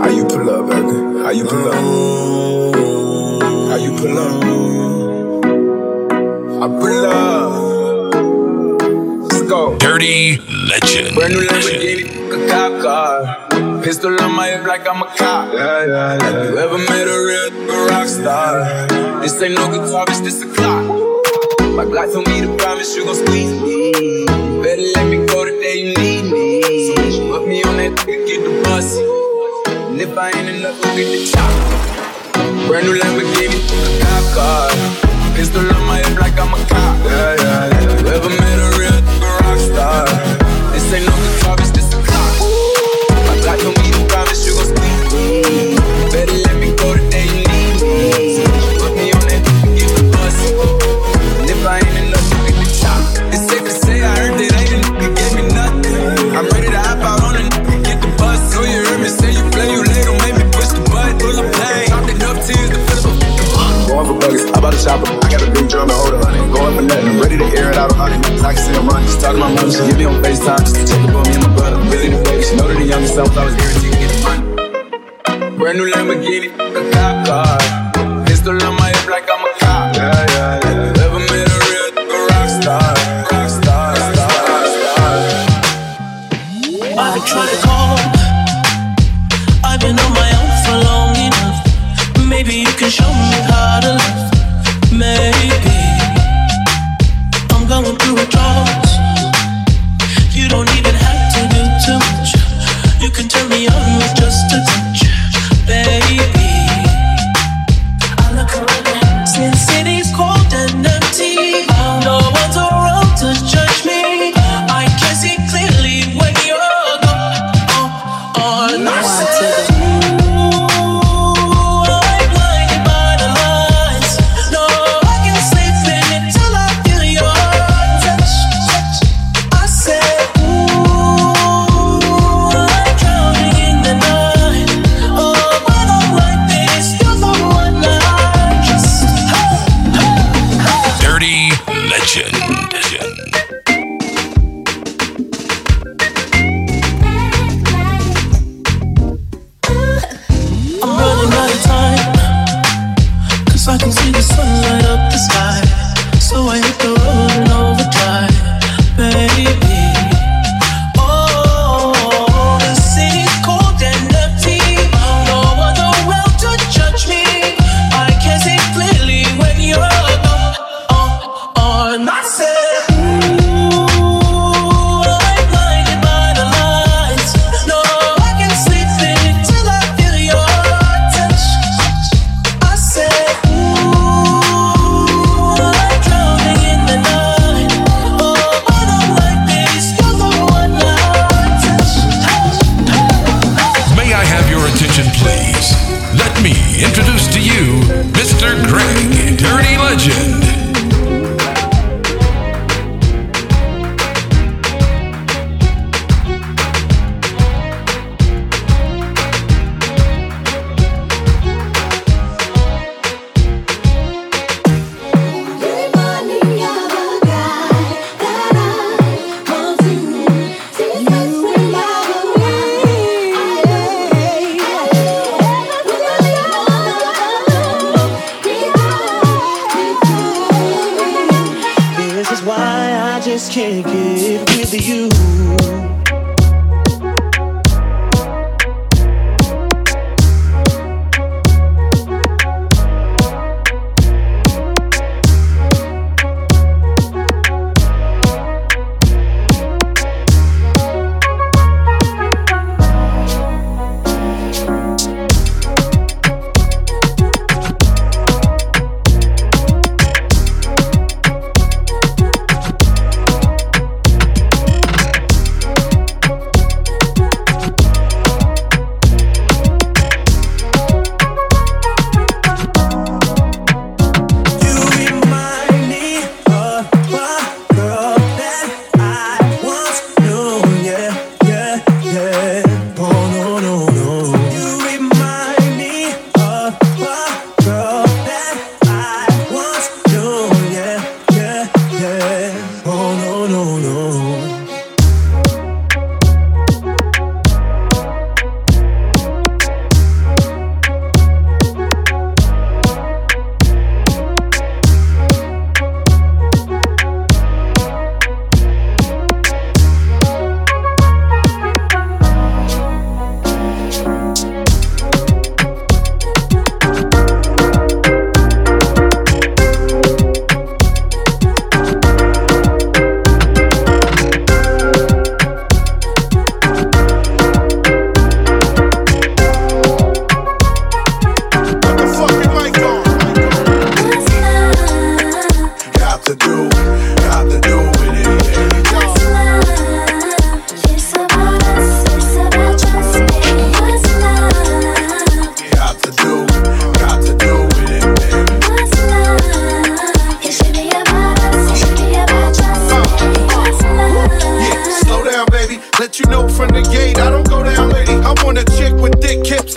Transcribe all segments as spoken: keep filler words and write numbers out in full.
How you pull up, baby? How you pull up? How you pull up? I pull up. Let's go. Dirty Legend. Brand new Lamborghini, a cop car. Pistol on my hip like I'm a cop. Yeah, yeah, yeah. Have you ever met a real rock star? This ain't no guitar, bitch, this a clock. My Glock told me to promise you gon' squeeze me. Better let me go the day you need me. Put me on that to get the bus. And if I ain't enough, go get the chop. Brand new Lamborghini, a cop car. Pistol on my hip like I'm a cop. Yeah, yeah, yeah. Have you ever met a real rock star? This ain't no guitar, bitch, this a clock. My Glock told me to promise you gon' squeeze me. Better let me go the day you need me. Put me on that to get the bus. And if I ain't enough, go get the chop. It's safe to say I heard that ain't a nigga gave me nothing. I'm ready to hop out on a nigga and get the bus. So you heard me say you play you later, make me push the button. Pull up pain. Going for buggers, I bought a chopper. I got a big drum and hold a hundred. Going for nothing, ready to air it out a hundred. I can see I'm running, just talking to my mom. She give me on FaceTime just to check up on me and my brother. Really the baby, she know that the youngest self I was guaranteed to get the money. Brand new Lamborghini, a cop car. Pistol on my hip like I'm a cop. Yeah, yeah, yeah. Never met a real a rock star. Rock star, rock star, rock star. I've been trying to call. I've been on my own for long enough. Maybe you can show me how to love. Maybe I'm going through a drought. You don't even have to do too much. You can turn me on with just a touch. Baby, I look around. Since it is cold and empty, no one's around to judge me. I can see clearly when you're gone. Oh, oh, no, I said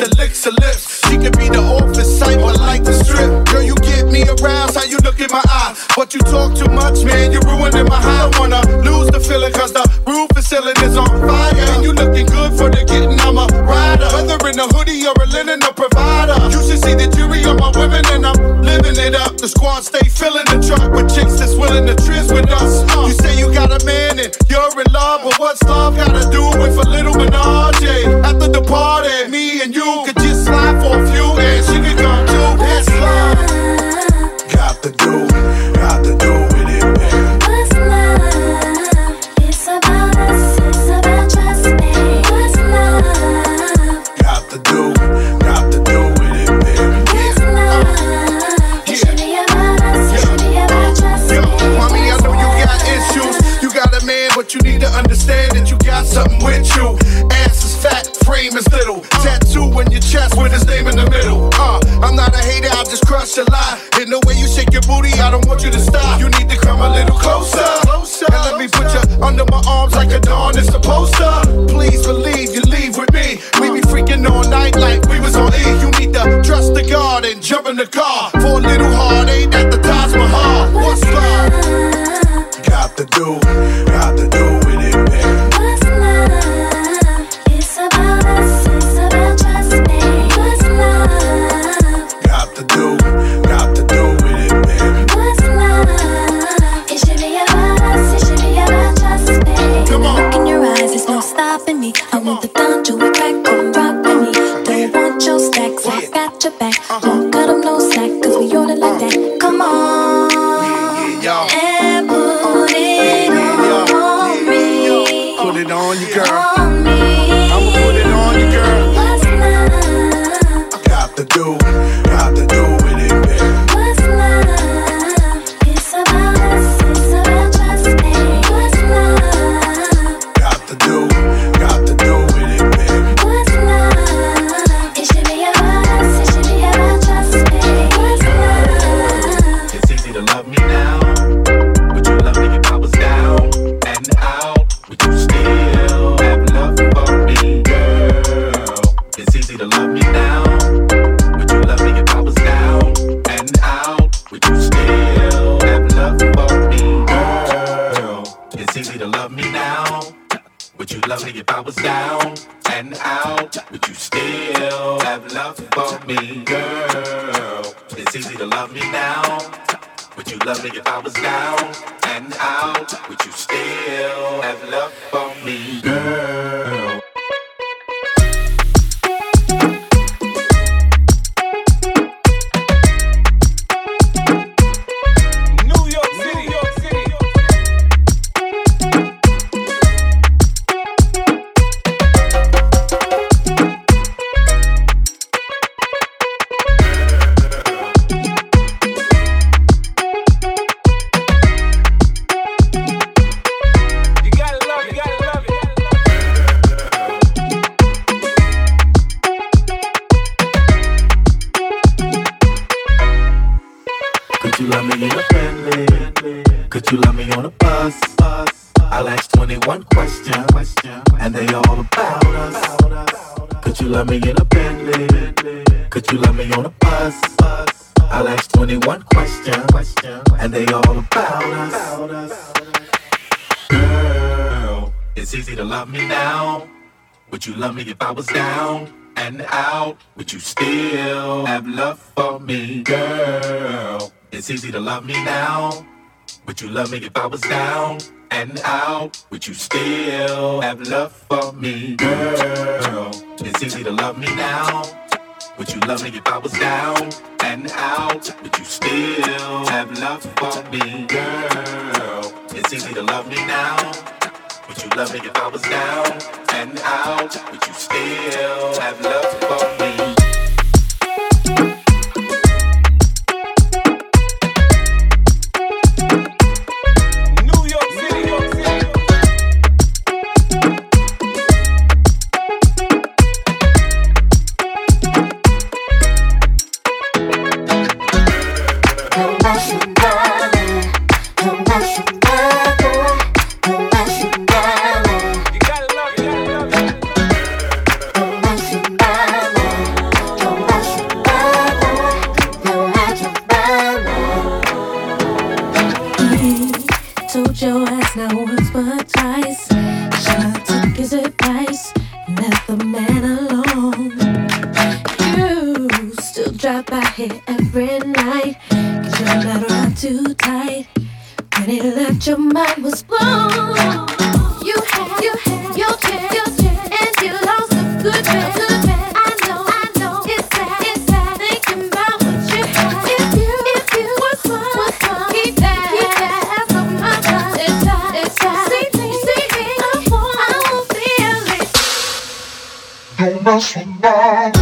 to licks her lips. She could be the office type, but like the strip. Girl, you get me aroused, how you look in my eye. But you talk too much, man, you're ruining my high. I wanna lose the feeling, cause the roof is ceiling is on fire. And you looking good for the getting, I'm a rider. Whether in a hoodie or a linen, a provider. You should see the jury on my women, and I'm living it up. The squad stay filling the truck with chicks that's willing to trizz with us. You say you got a man and you're in love, but what's love gotta do with a little menage? After the party, me and you could just slide for a few, and she could come to this love. Got to do, got to do. You need to understand that you got something with you. Ass is fat, frame is little. Tattoo in your chest with his name in the middle. Uh, I'm not a hater, I'll just crush a lie. In the way you shake your booty, I don't want you to stop. You need to come a little closer, closer. And let me put you under my arms like a dawn is supposed to. Please believe you leave with me. We be freaking all night like we was on E. You need to trust the guard and jump in the car. For a little hard, ain't that the Taj Mahal? What's love? Got to do, got to do with it, baby. What's love? It's about us, it's about just me. What's love? Got to do, got to do with it, baby. What's love? It should be about us, it should be about just me. Come on. Look in your eyes, there's no stopping me. I want the dawn to it back, come rock with me. Don't want your stacks, I got your back. Don't cut them no slack, cause we order like that. Come on. Yeah, yeah, on you, girl. On I'ma put it on you, girl. What's love? I got to do, got to do with it, baby. What's love? It's about us, it's about just me. What's love? Got to do, got to do with it, baby. What's love? It should be about us, it should be about just me. What's love? It's easy to love me now. Would you love me if I was down and out? Would you stay? Love me if I was down and out. Would you still have love for me, girl? It's easy to love me now. Would you love me if I was down and out? Would you still have love for me, girl? Would you love me if I was down and out? Would you still have love for me, girl? It's easy to love me now. Would you love me if I was down and out? Would you still have love for me, girl? It's easy to love me now. Would you love me if I was down and out? Would you still have love for me, girl? It's easy to love me now. Would you love me if I was down and out? Would you still have love for me? Bye. I hit every night. Cause you never run too tight. When it left, your mind was blown. You had, you had, your chance, your chance, and you lost the good man. Motion back.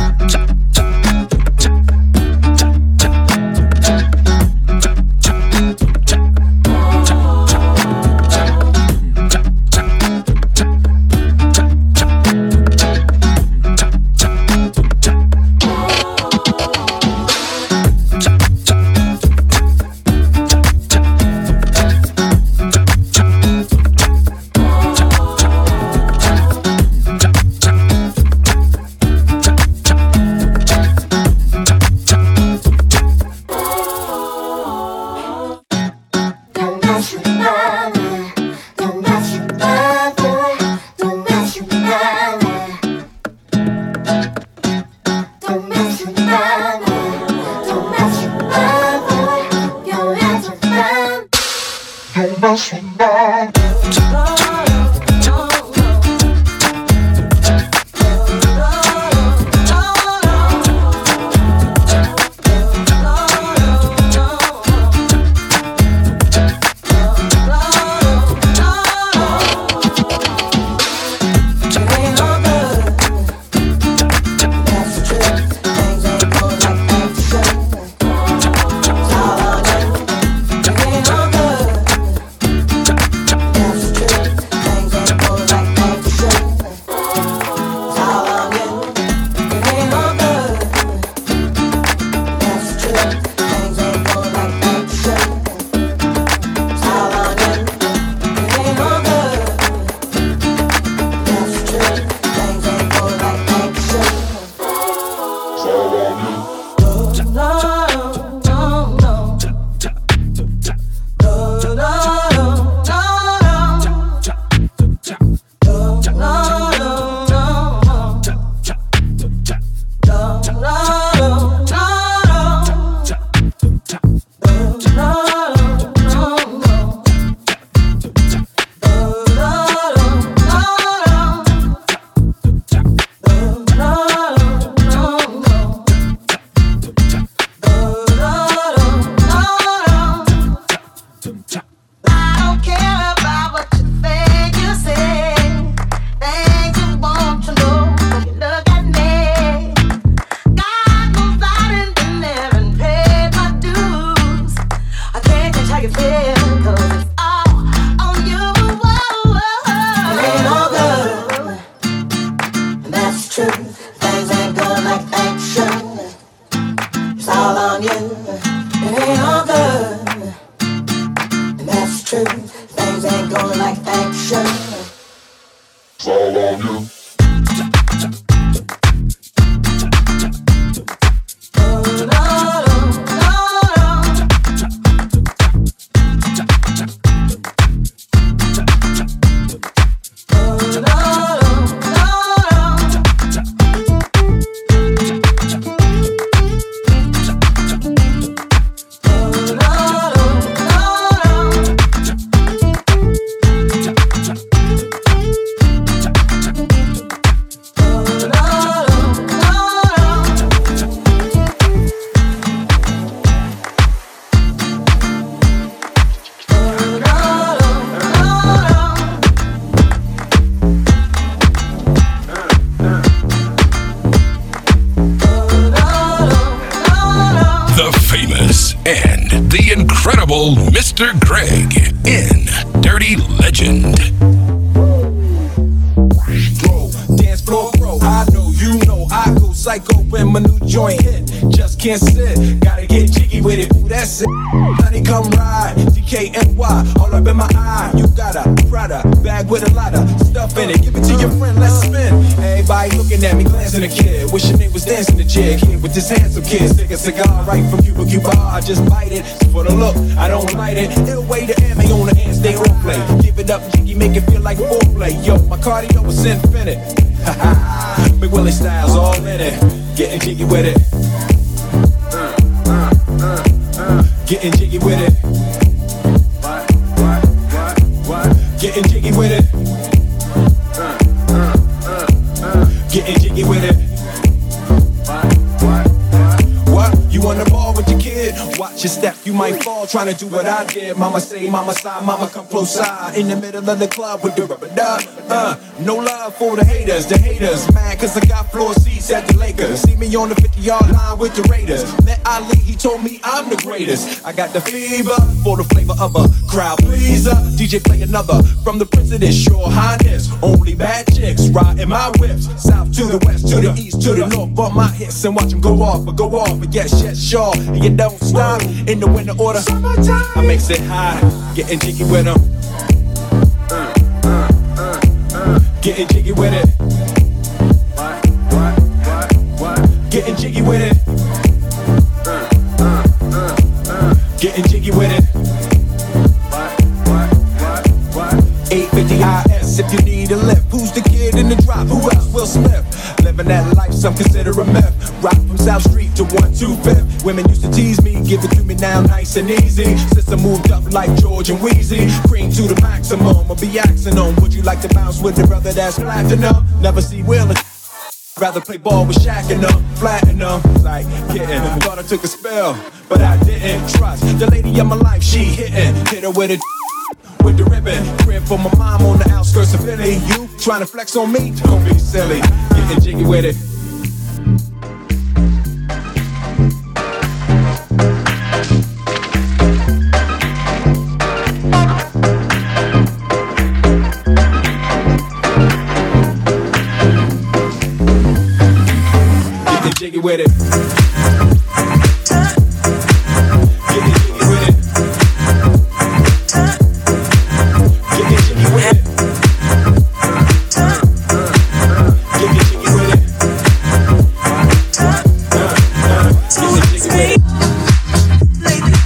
Cigar right from Cuba, Cuba, I just bite it for the look, I don't light it. Ill way to Emmy on the hand, stay on play. Give it up, jiggy, make it feel like foreplay. Yo, my cardio is infinite. Ha ha, Big Willie Styles all in it, getting jiggy with it. Mm. Getting jiggy with it. What, what, what, what? Getting jiggy with it. Uh, uh, uh, uh. Getting jiggy with it. What, what, what? What? You on the ball with your kid? Watch your step, you might fall trying to do what I did. Mama say, mama sigh, mama come close side. In the middle of the club with the rubber dub. Uh, no love for the haters, the haters. Mad cause I got floor seats at the Lakers. See me on the fifty-yard line with the Raiders. Met Ali, he told me I'm the greatest. I got the fever for the flavor of a crowd pleaser. D J play another from the Prince of this, your highness. Only bad chicks riding my whips. South to the west, to the east, to the north. Bump my hits and watch them go off, but go off. But yes, yes, sure, and you don't stop. In the winter order, summertime. I makes it hot, getting jiggy with them. Uh, uh, uh, uh. Getting jiggy with it. What, what, what, what? Getting jiggy with it. Uh, uh, uh, uh. Getting jiggy with it. What, what, what, what? eight fifty I S if you need a lift. Who's the kid in the drop? Who else will slip? Living that life, some consider a myth. Rock from South Street to one two five. Women used to tease me, give it to me now nice and easy. Since I moved up like George and Weezy, cream to the maximum, I'll be axing on. Would you like to bounce with the brother that's platinum? Never see Will. Rather play ball with Shaq and them, flatten them, like getting. Thought I took a spell, but I didn't trust the lady of my life. She hitting, hit her with a. With the ribbon, crib for my mom on the outskirts of Philly. You trying to flex on me? Don't be silly. Getting jiggy with it. Getting jiggy with it. Ladies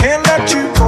can't let you go.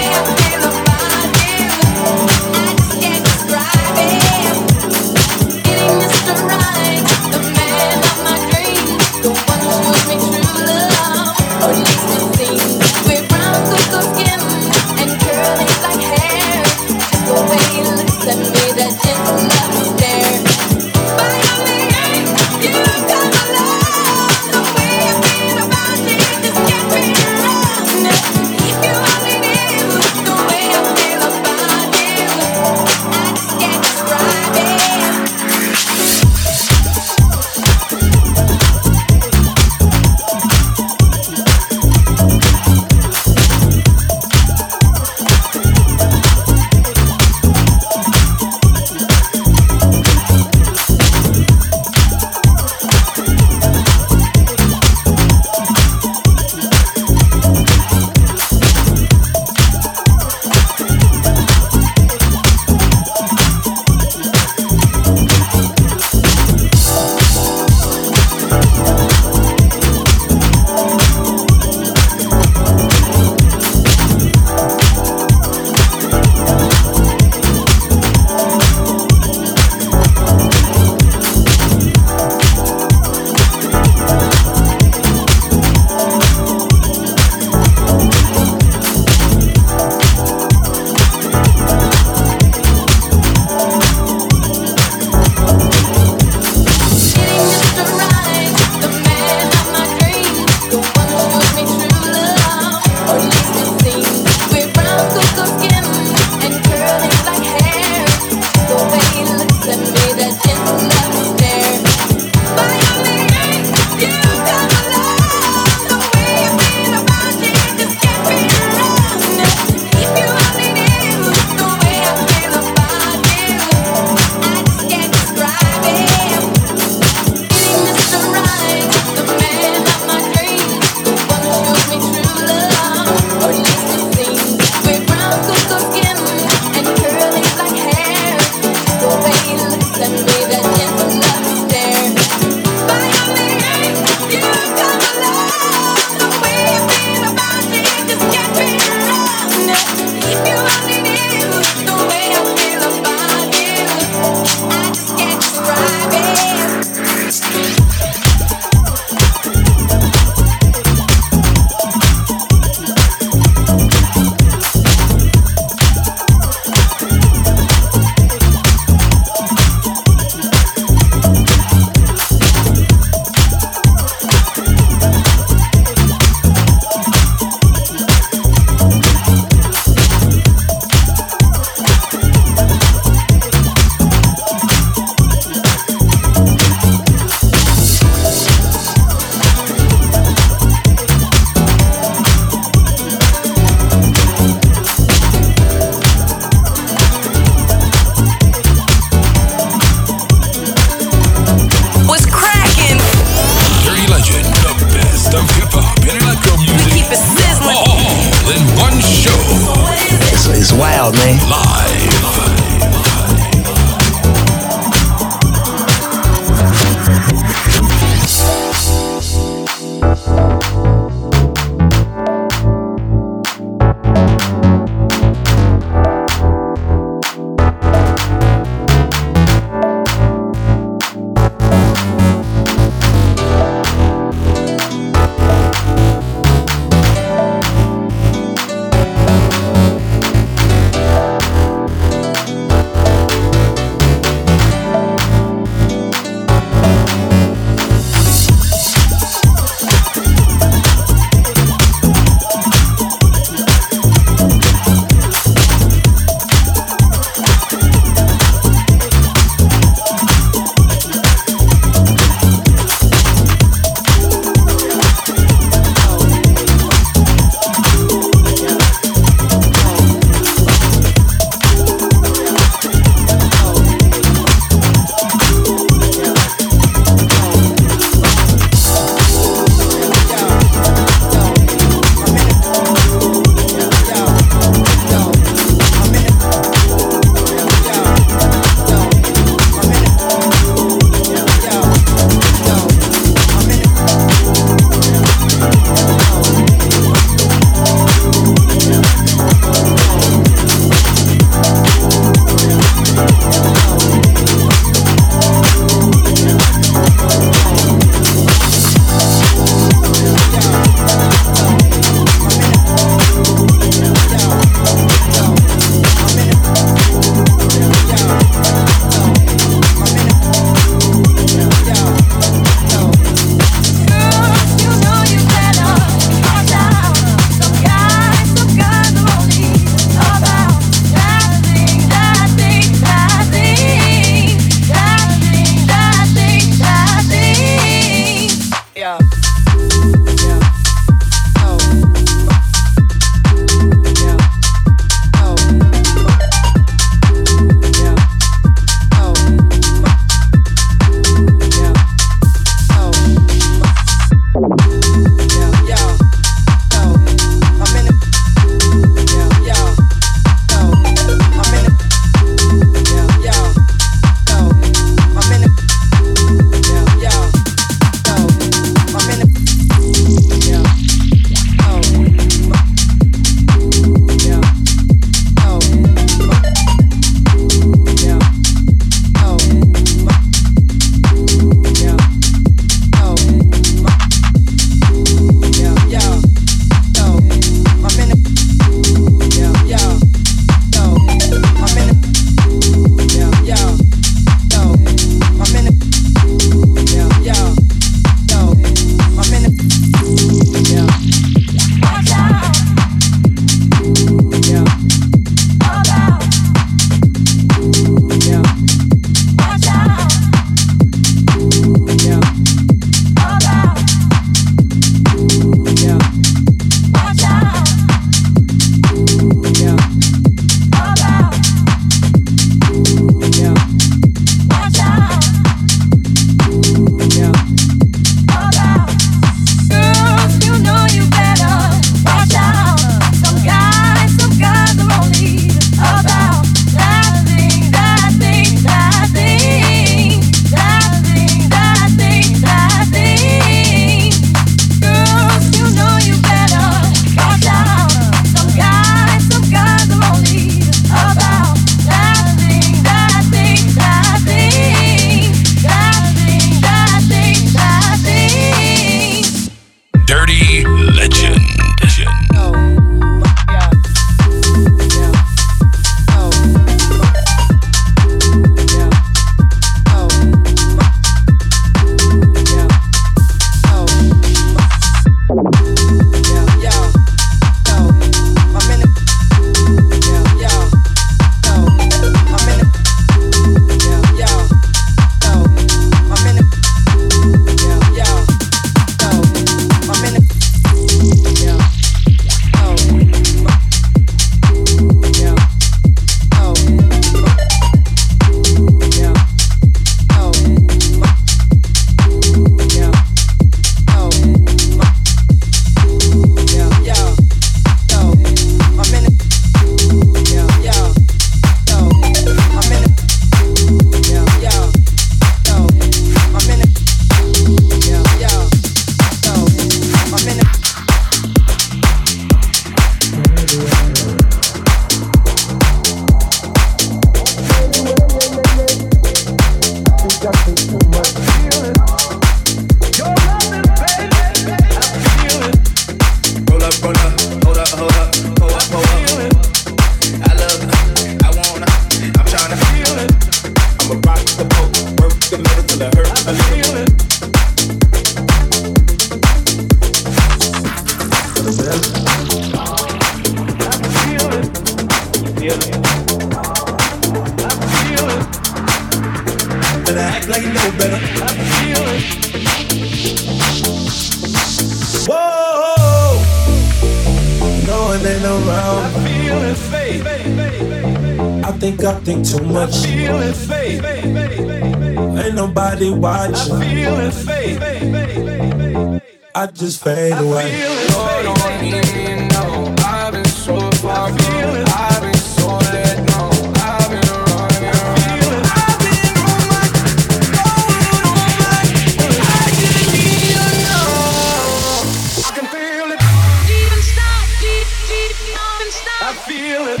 Watching. I feel it fade. I just fade I away. Feel it fade. Oh, don't even know. I've been so far gone. I've been so let go. I've been running around. I've been on my own, on my own. I didn't even know. I can feel it. Even stop, deep, deep, even stop. I feel it.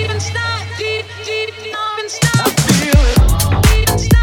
Even stop, deep, deep, even stop. I feel it. Even stop.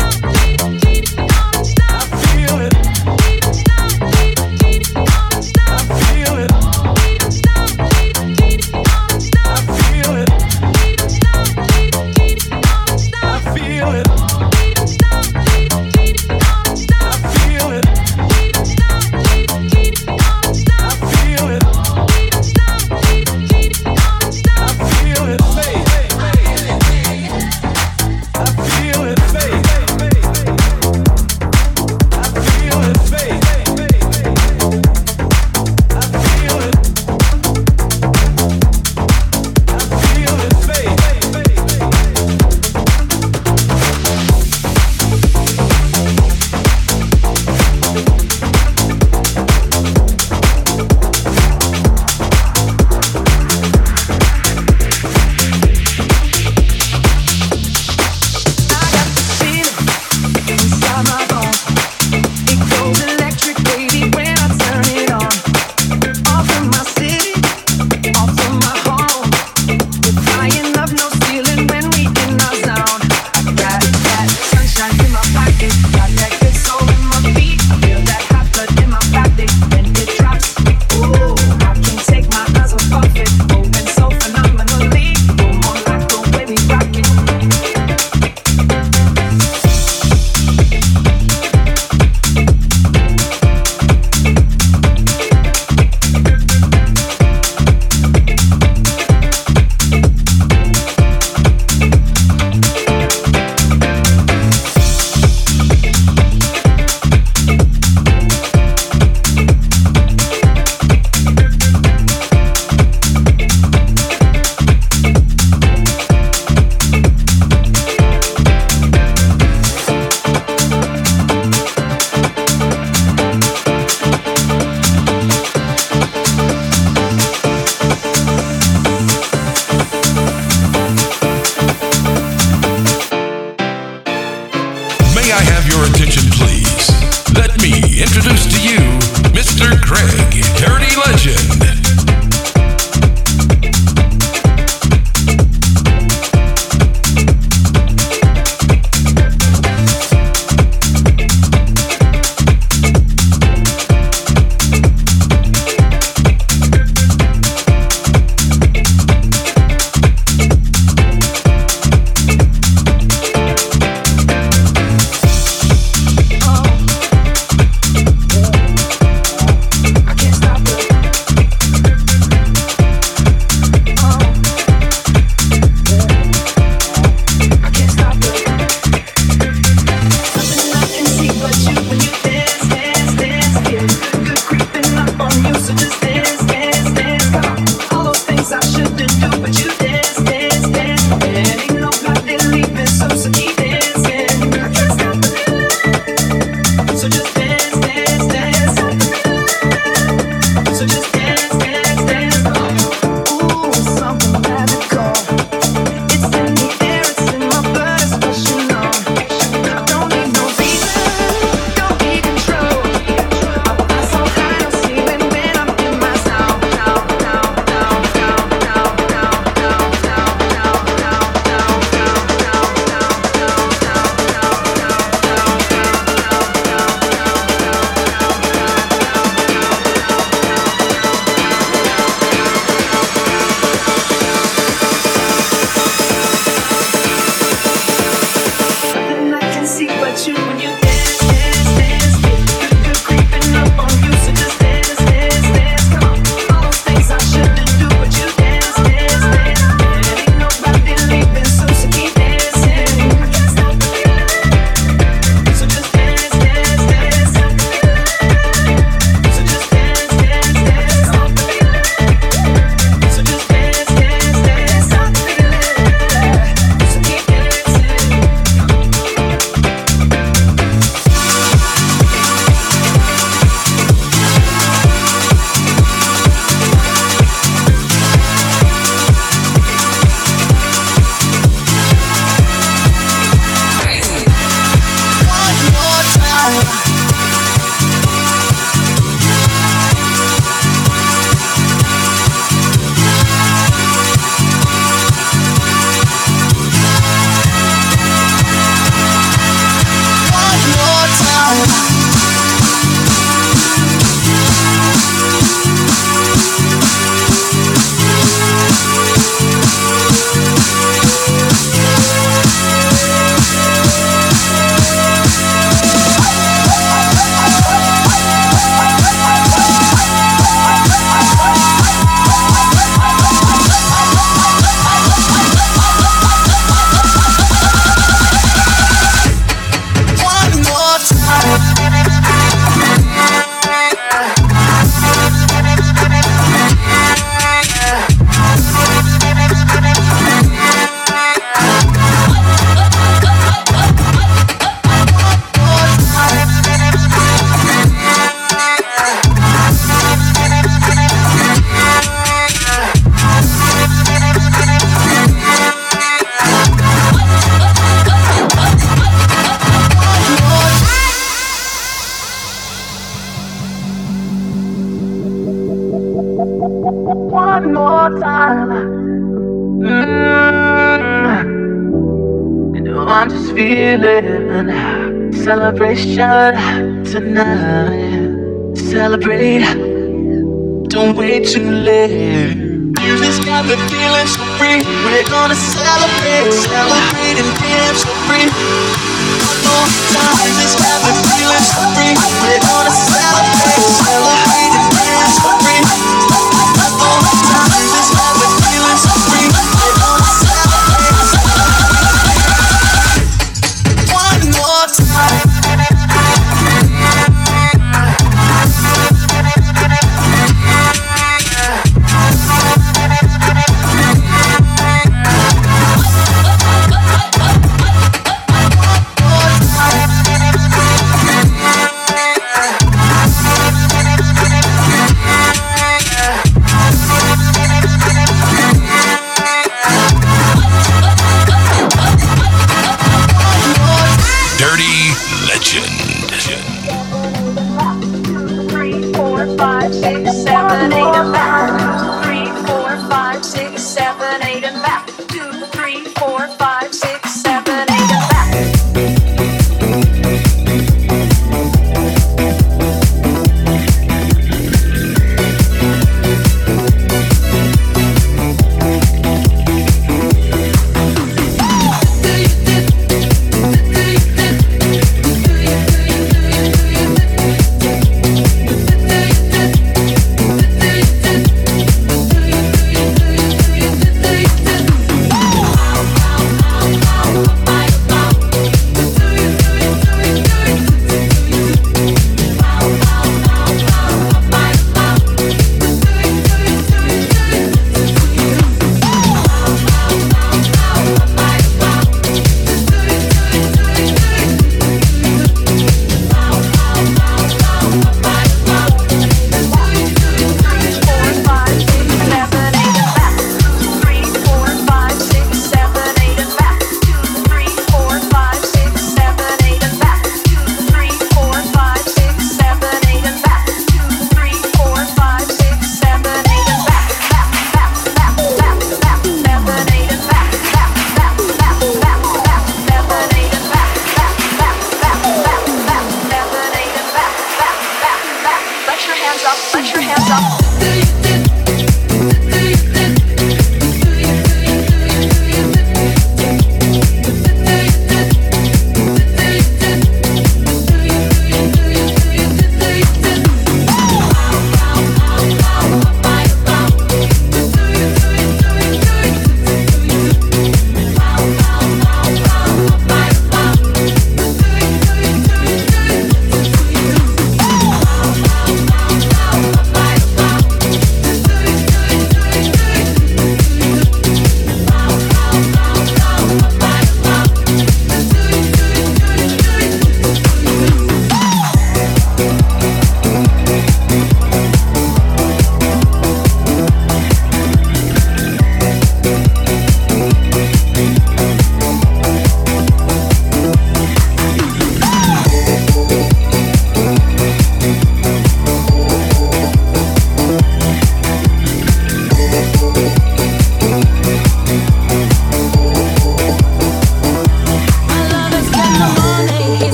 feeling. Celebration tonight. Celebrate. Don't wait too late. Music's got me feeling so free. We're gonna celebrate, celebrate and dance so free. Music's got me feeling so free. We're gonna celebrate, celebrate and dance so free. Music's got me feeling so free. We're gonna celebrate. One more time.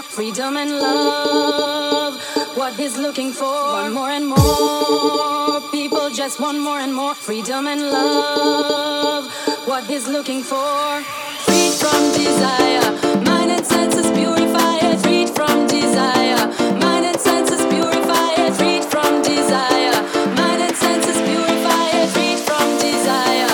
more freedom and love, what he's looking for. One more and more people just want more and more freedom and love, what he's looking for. Freed from desire, mind and senses purify it. Freed from desire, mind and senses purify it. Freed from desire, mind and senses purify it. Freed from desire.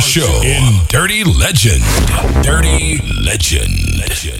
Show in Dirty Legend. Dirty Legend. Legend.